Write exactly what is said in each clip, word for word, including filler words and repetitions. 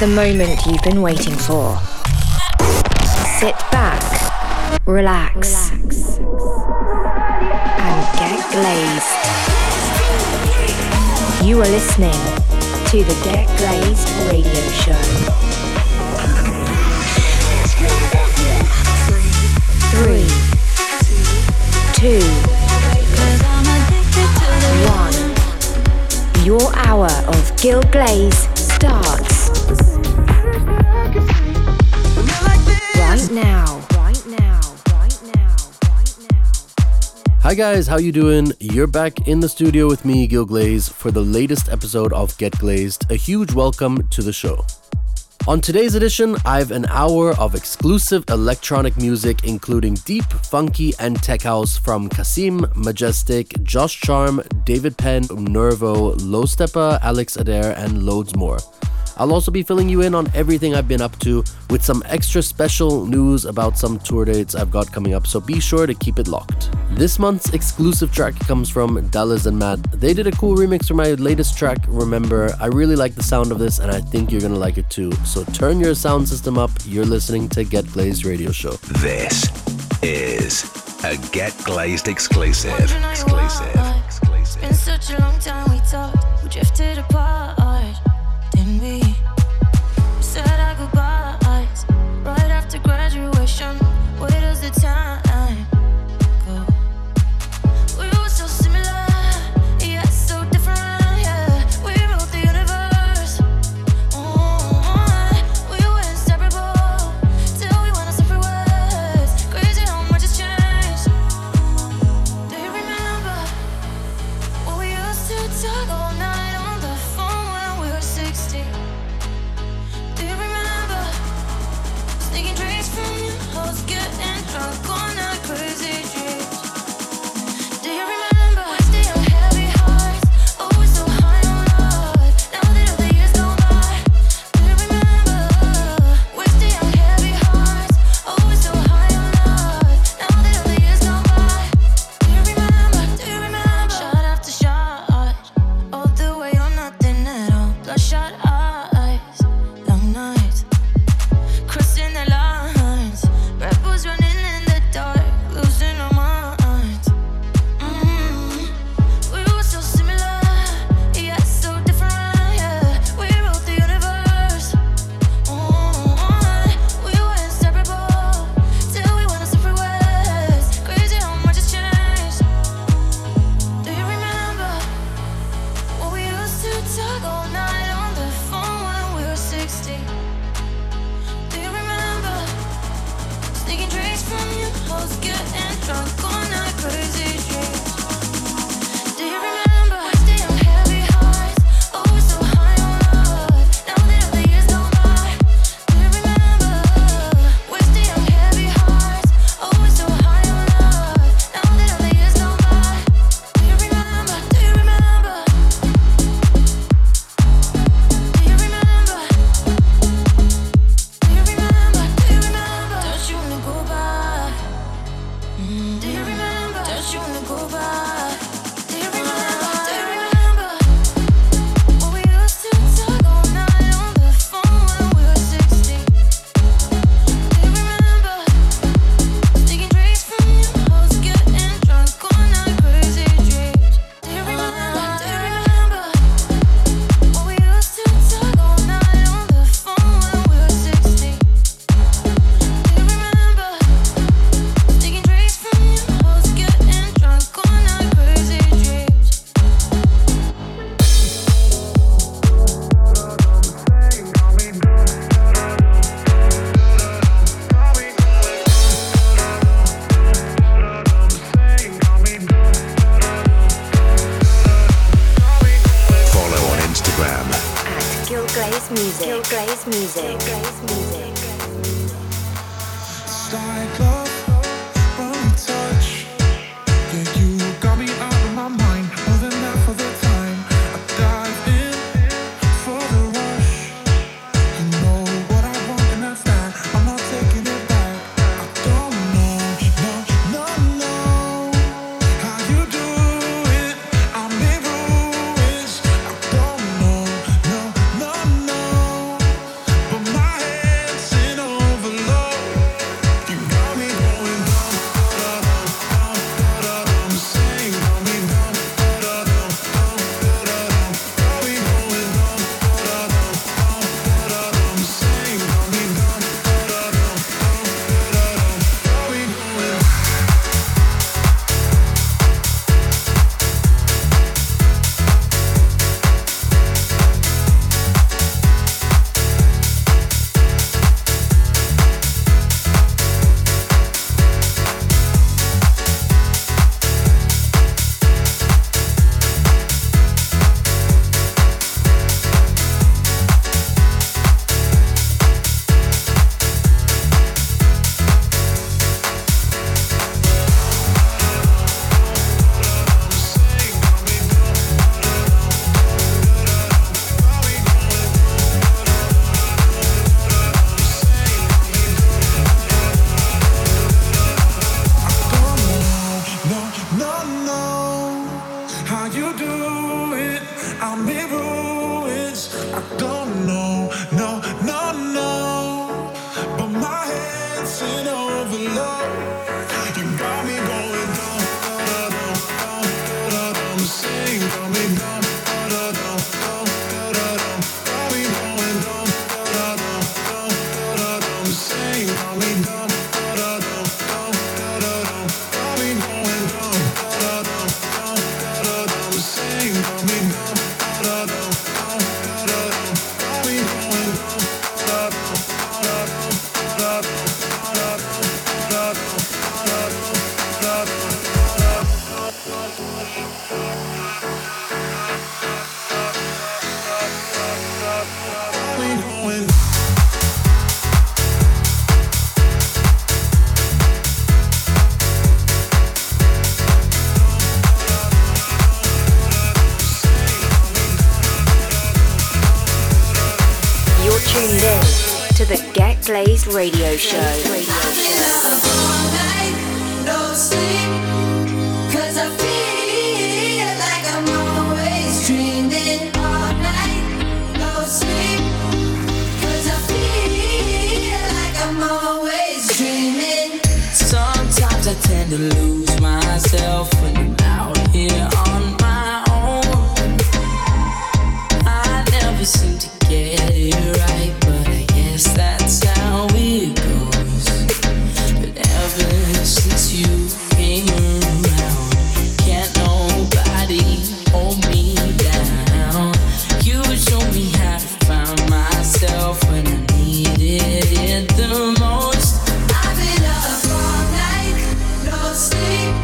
the moment you've been waiting for. Sit back, relax, relax. And get glazed. You are listening to the Get Glazed radio show. Three, two, your hour of Gil Glaze starts right now. Right now. Right now. Right now. Hi guys, how you doing? You're back in the studio with me, Gil Glaze, for the latest episode of Get Glazed. A huge welcome to the show. On today's edition, I've an hour of exclusive electronic music, including deep, funky, and tech house from Kasim, Majestic, Josh Charm, David Penn, Nervo, Low Steppa, Alex Adair, and loads more. I'll also be filling you in on everything I've been up to, with some extra special news about some tour dates I've got coming up, so be sure to keep it locked. This month's exclusive track comes from Dallas and Matt. They did a cool remix for my latest track, Remember. I really like the sound of this, and I think you're gonna like it too. So turn your sound system up. You're listening to Get Glazed Radio Show. This is a Get Glazed exclusive. Exclusive. Exclusive. Been such a long time we talked. We drifted apart. We said our goodbyes right after graduation. Where does the time go? We were so similar, yet so different. Yeah, we ruled the universe. Ooh, we were inseparable till we went our separate ways. Crazy how much has changed. Do you remember when we used to talk all night on the phone when we were sixteen? From your house, getting drunk on a crazy dreams. Do you remember? Radio show. Radio show. Night, no sleep, 'cause I feel like I'm always dreaming. All night, no sleep, 'cause I feel like I'm always dreaming. Sometimes I tend to lose myself when I'm out here on my own. I never seem to get it right, but I guess that's how it goes. But ever since you came around, can't nobody hold me down. You show me how to find myself when I needed it the most. I've been up all night, no sleep,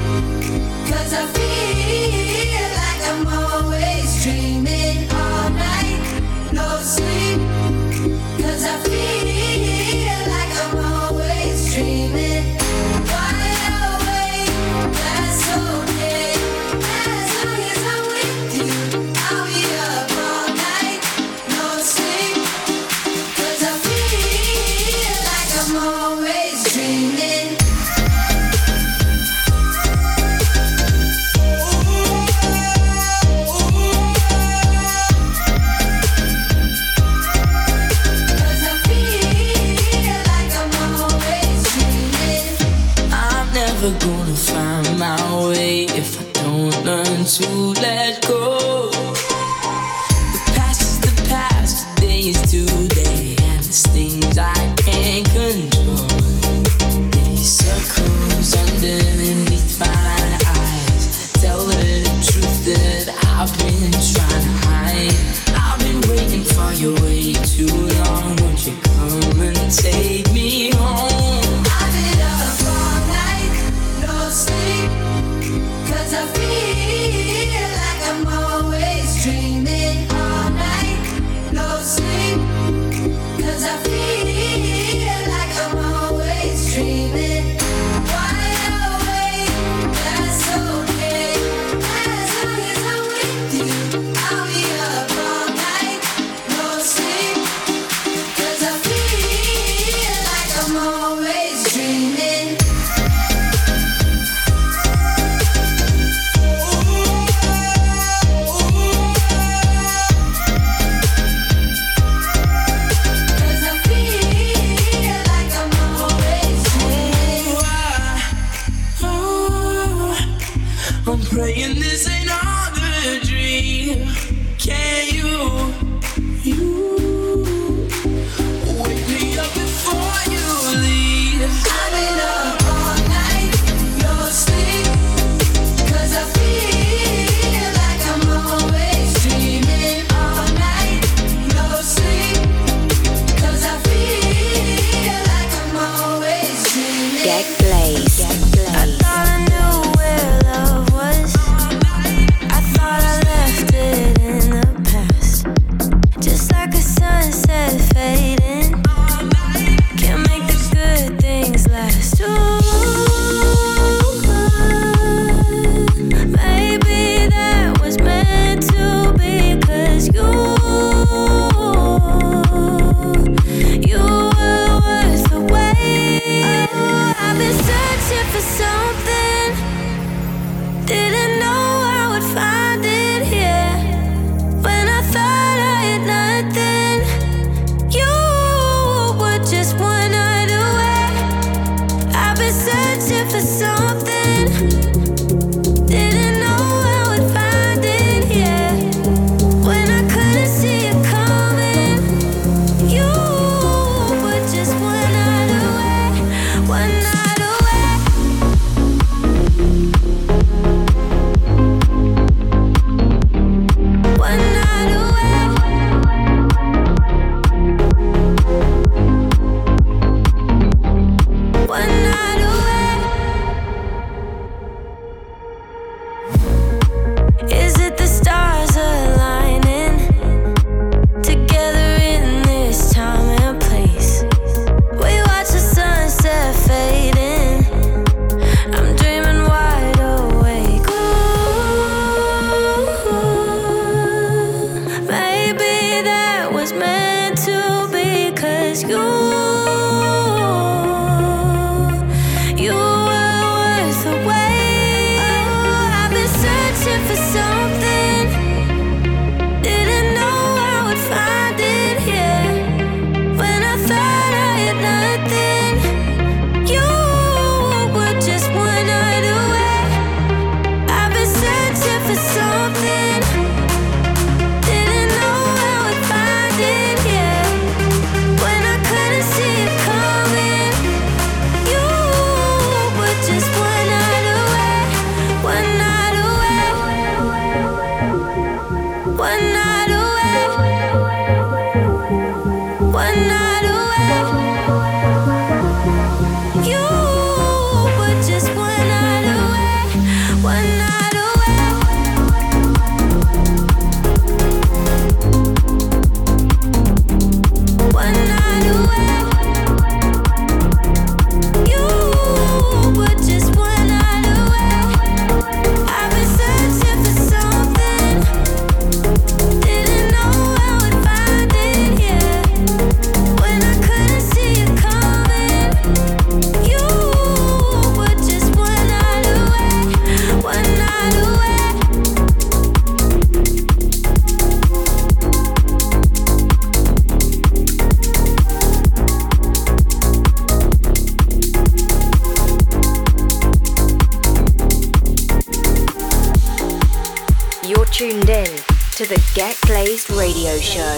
'cause I feel like I'm always dreaming. All night, no sleep, 'cause I feel like I'm always dreaming. Wide awake, that's okay. As long as I'm with you, I'll be up all night, no sleep, 'cause I feel like I'm always dreaming. Gonna find my way if I don't learn to let go. The past is the past, today is today, and there's things I can't control. These circles underneath my eyes tell her the truth that I've been trying to hide. I've been waiting for you way too long. Won't you come and take me home? I've been up all night, sleep, 'cause I feel like I'm always dreaming. All night, no sleep, 'cause I feel like I'm always dreaming. Wide awake, that's okay. As long as I'm with you, I'll be up all night, no sleep, 'cause I feel like I'm always dreaming. Praying this ain't another dream. Can you, you wake me up before you leave? I've been up all night, no sleep, 'cause I feel like I'm always dreaming. All night, no sleep, 'cause I feel like I'm always dreaming. Get glazed. I thought I knew where love was. meant to be, 'cause you, you were worth the wait. Oh, I've been searching for something, didn't know I would find it here. When I thought I had nothing, you were just one night away. I've been searching for something. Tuned in to the Get Glazed radio show.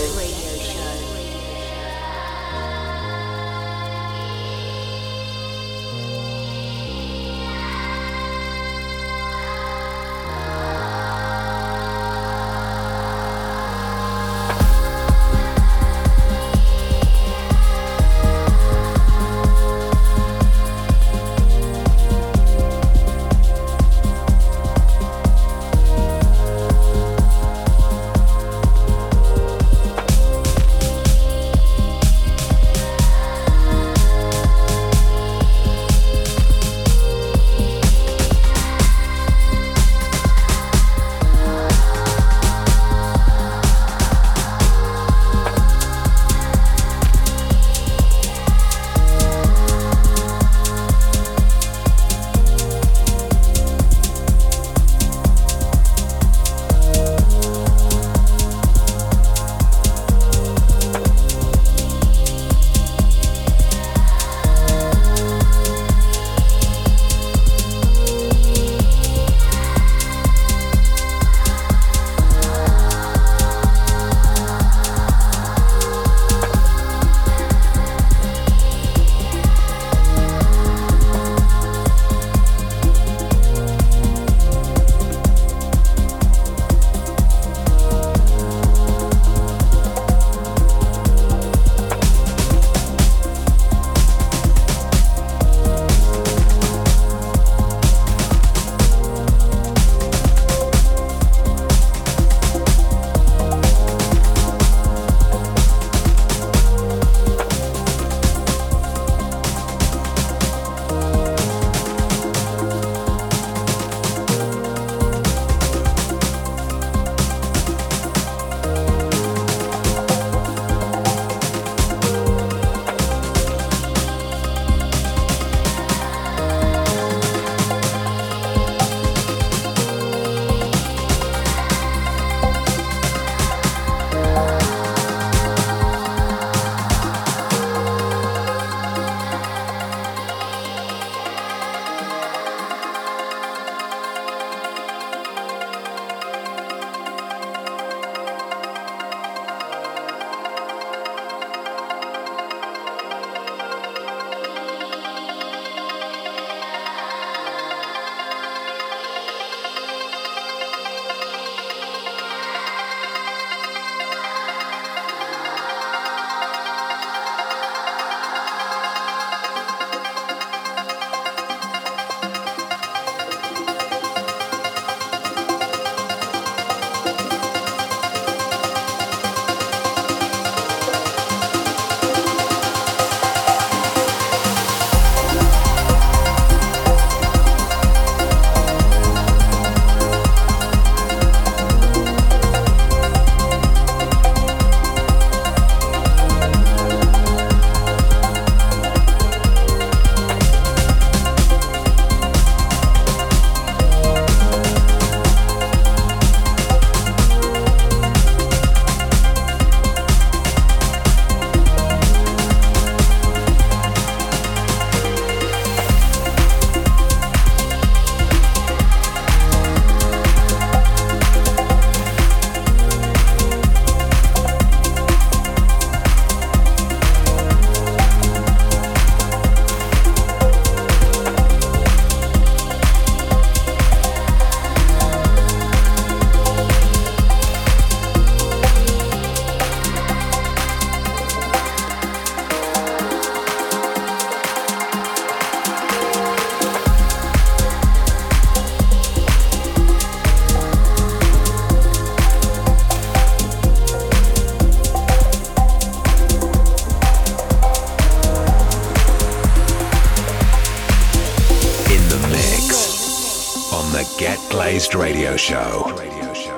Glazed Radio Show. Radio Show.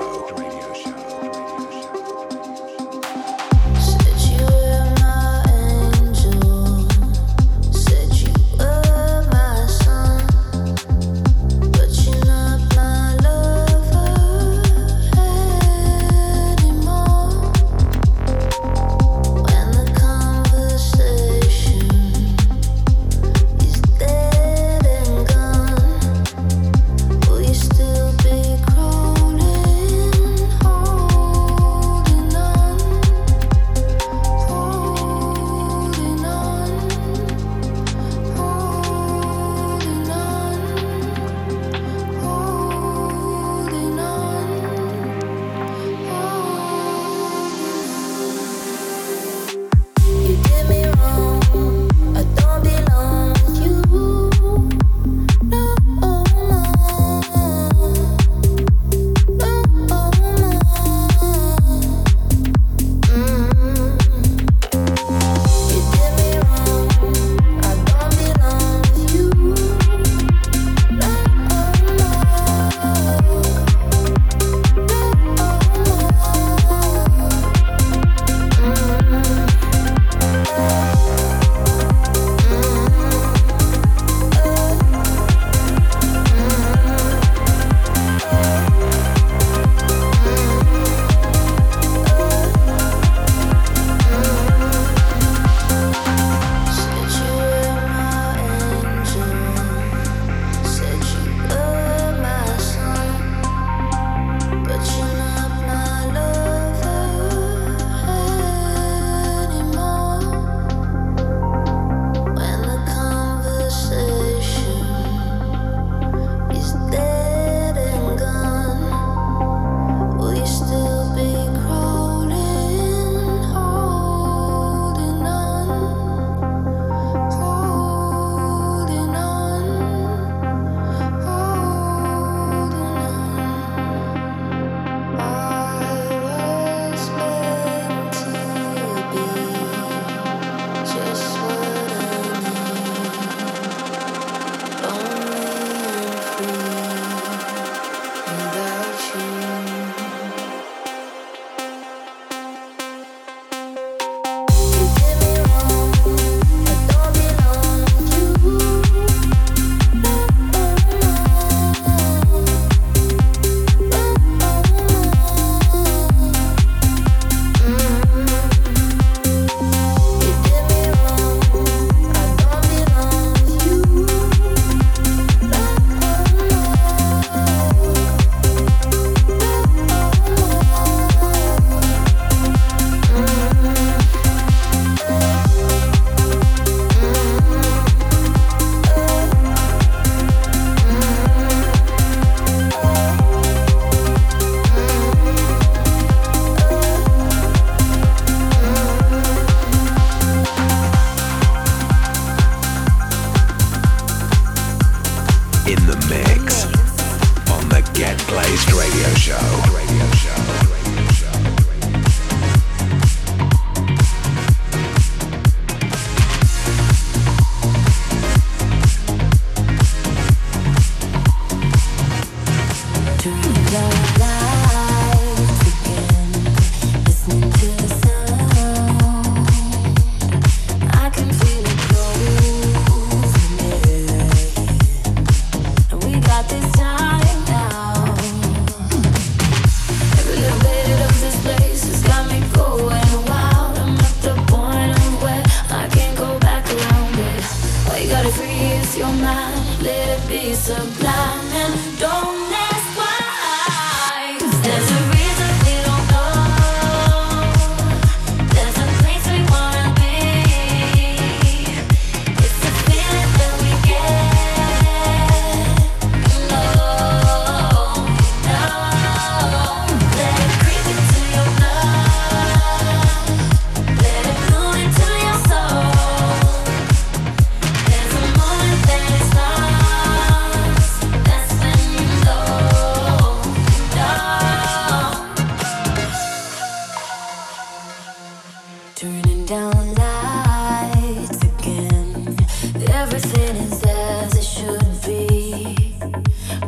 Everything is as it should be.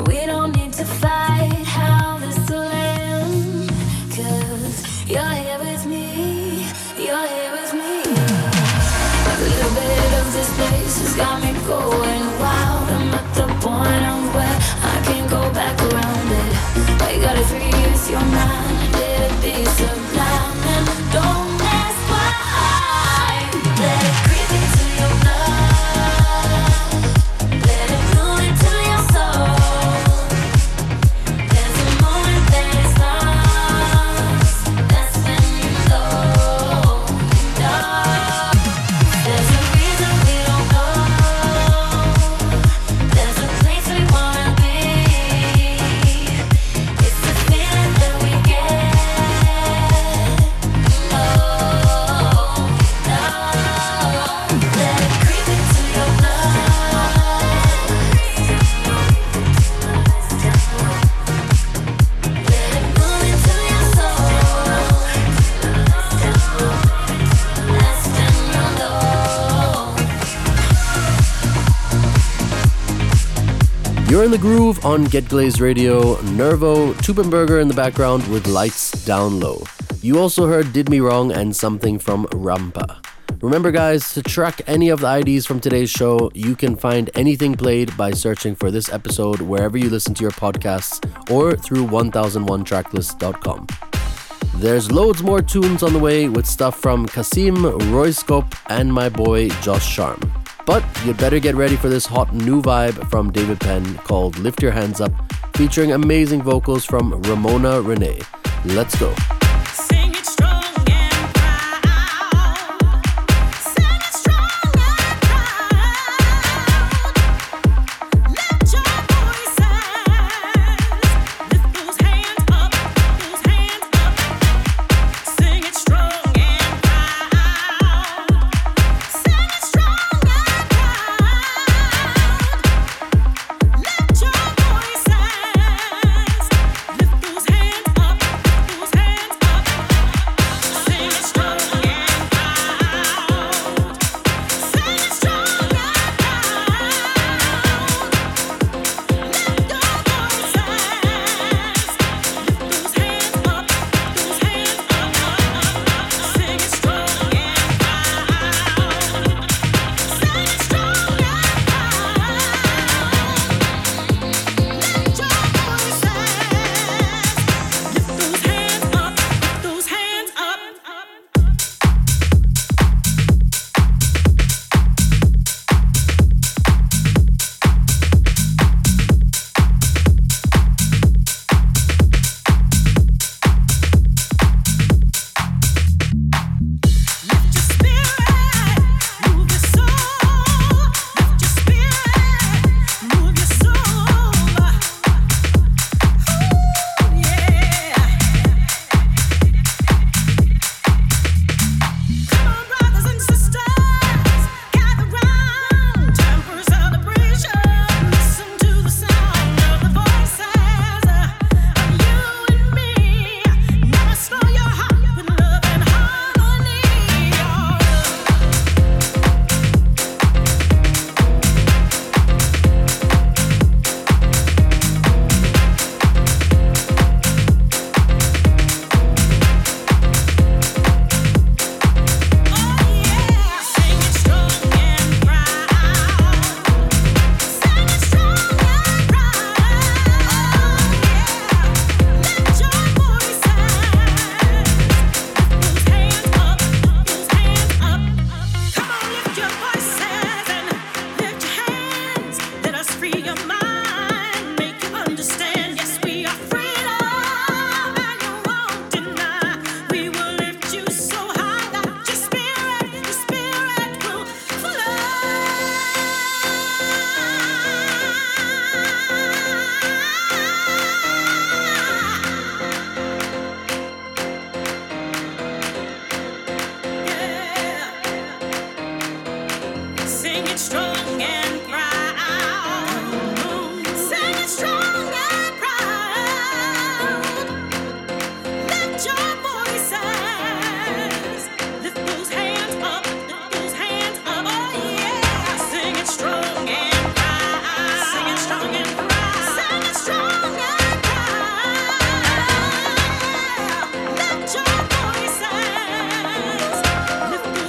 We don't need to fight. You're in the groove on Get Glazed Radio. Nervo, Tupenberger in the background with Lights Down Low. You also heard Did Me Wrong and something from Rampa. Remember guys, to track any of the I Ds from today's show, you can find anything played by searching for this episode wherever you listen to your podcasts or through ten oh one tracklist dot com. There's loads more tunes on the way with stuff from Kasim, Roy Scope and my boy Josh Charm. But you'd better get ready for this hot new vibe from David Penn called Lift Your Hands Up, featuring amazing vocals from Ramona Renee. Let's go.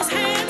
Hey!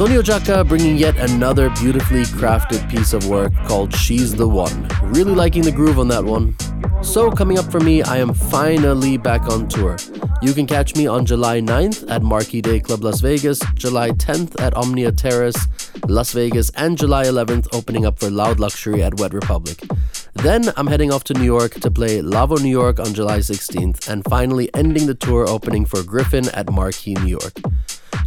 Antonio Jaca bringing yet another beautifully crafted piece of work called She's the One. Really liking the groove on that one. So coming up for me, I am finally back on tour. You can catch me on July ninth at Marquee Day Club Las Vegas, July tenth at Omnia Terrace, Las Vegas, and July eleventh opening up for Loud Luxury at Wet Republic. Then I'm heading off to New York to play Lavo New York on July sixteenth, and finally ending the tour opening for Griffin at Marquee New York.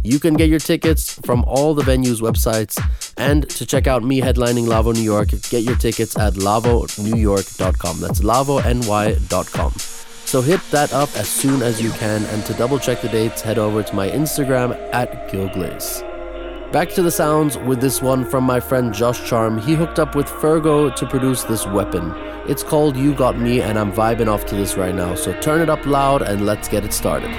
You can get your tickets from all the venues' websites, and to check out me headlining Lavo New York, get your tickets at lavo new york dot com. That's lavo n y dot com. So hit that up as soon as you can, and to double check the dates, head over to my Instagram at Gil Glaze. Back to the sounds with this one from my friend Josh Charm. He hooked up with Fergo to produce this weapon. It's called You Got Me, and I'm vibing off to this right now. So turn it up loud and let's get it started.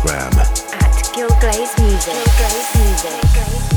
Instagram at Gil Glaze Music. Gil Glaze Music. Gil Glaze Music.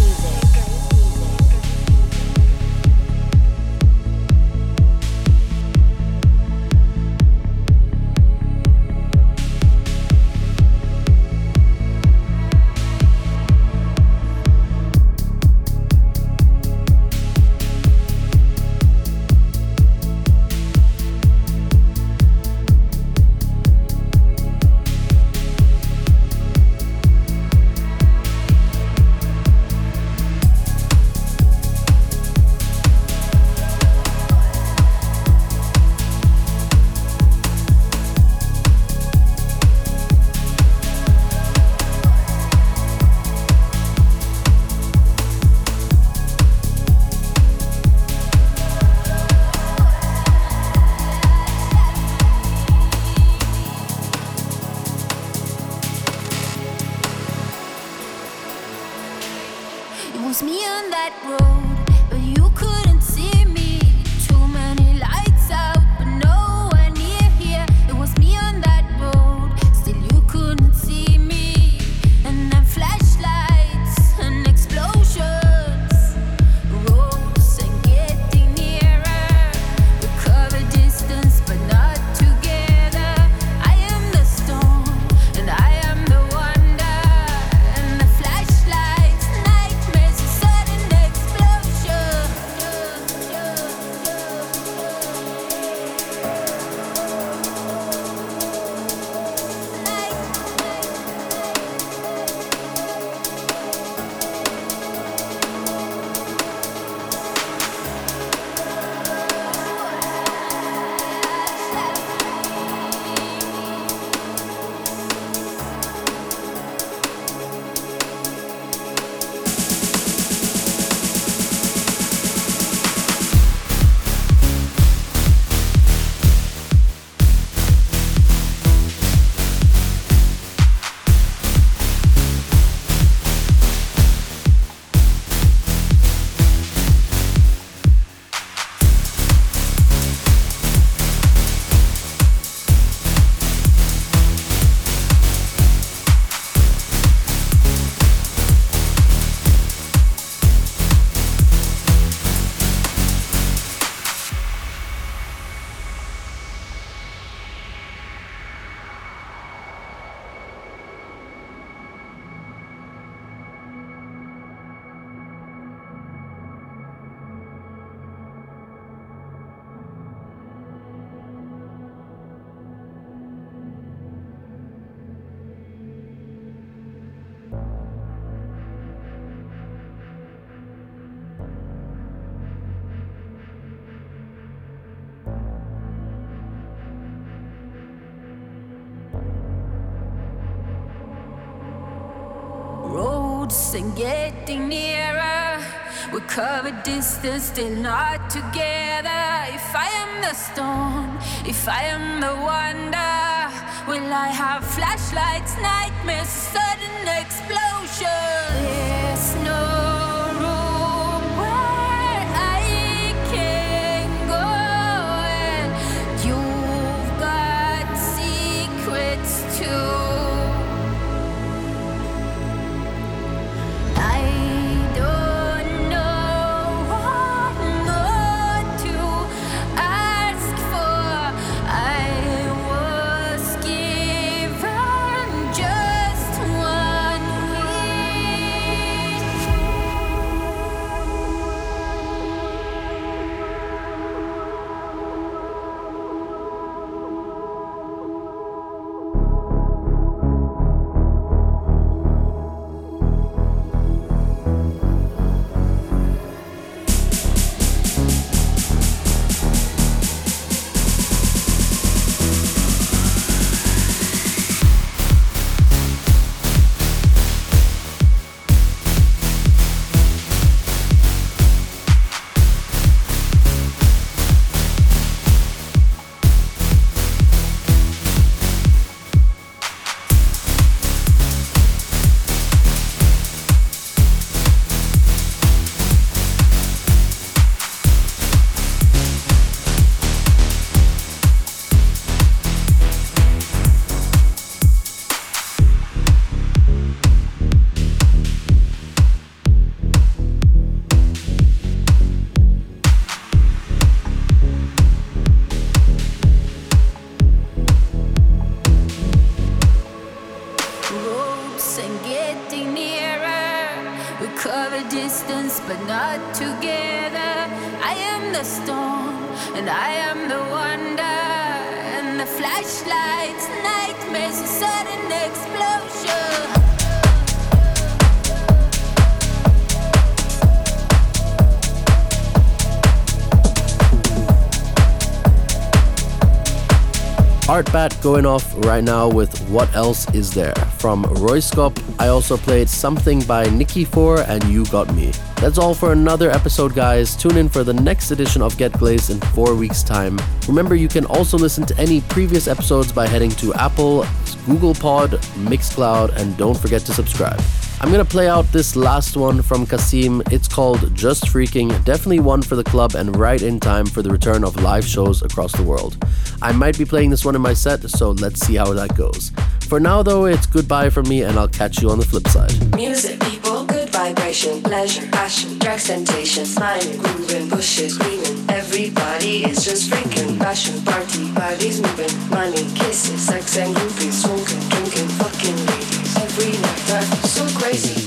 And getting nearer, we cover distance, still not together. If I am the storm, if I am the wonder, will I have flashlights, nightmares, sudden explosions? There's no room where I can go, and you've got secrets too. the storm, and I am the wonder, and the flashlights, nightmares, a sudden explosion. HeartBat going off right now with What Else Is There from Roy Scope. I also played Something by Nikki four and You Got Me. That's all for another episode, guys. Tune in for the next edition of Get Glazed in four weeks' time. Remember, you can also listen to any previous episodes by heading to Apple, Google Pod, Mixcloud, and don't forget to subscribe. I'm gonna play out this last one from Kasim. It's called Just Freaking, definitely one for the club and right in time for the return of live shows across the world. I might be playing this one in my set, so let's see how that goes. For now though, it's goodbye from me and I'll catch you on the flip side. Music, people, good vibration, pleasure, passion, drag sensation, smiling, grooving, bushes, gleaming. Everybody is just freaking, passion, party, bodies moving, money, kisses, sex and groupies, smoking, drinking, fucking ladies. Every night I'm so crazy.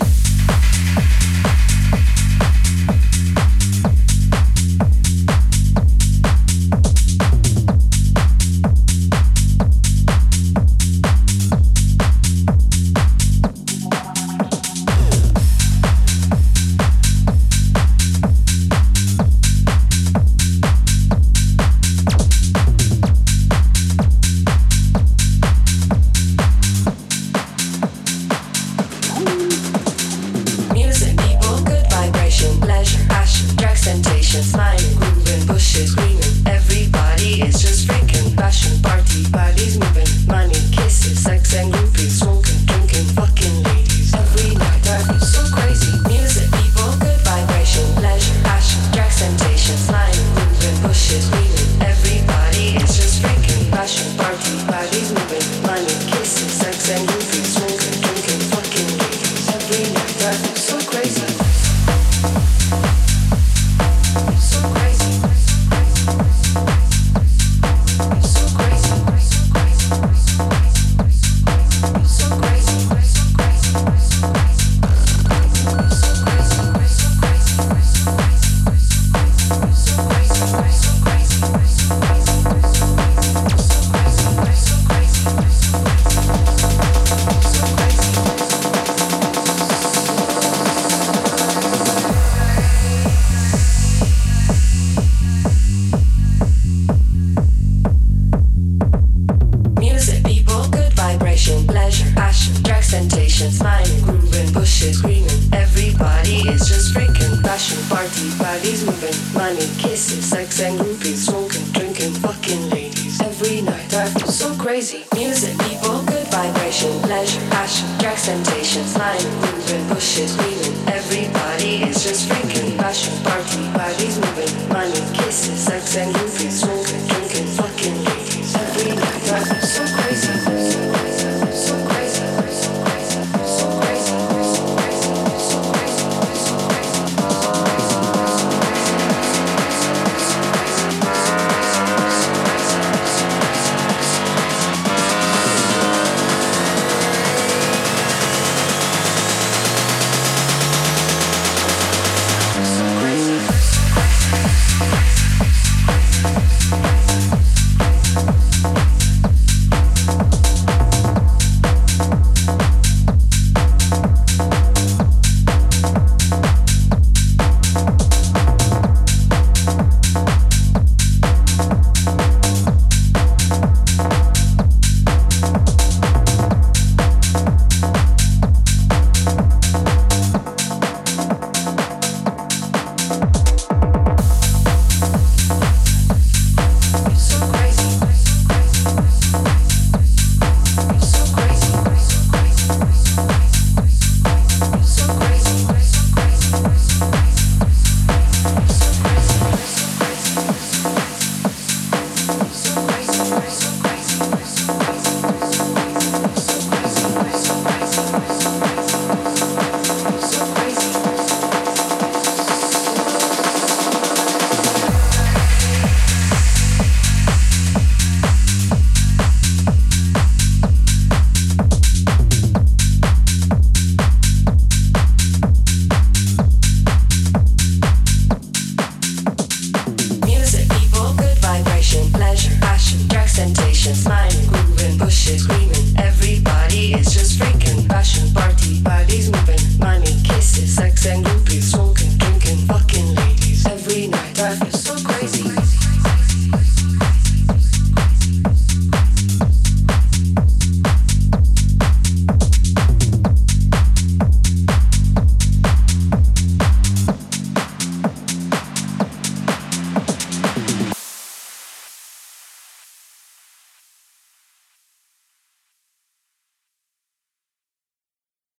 sexy, sex and groove.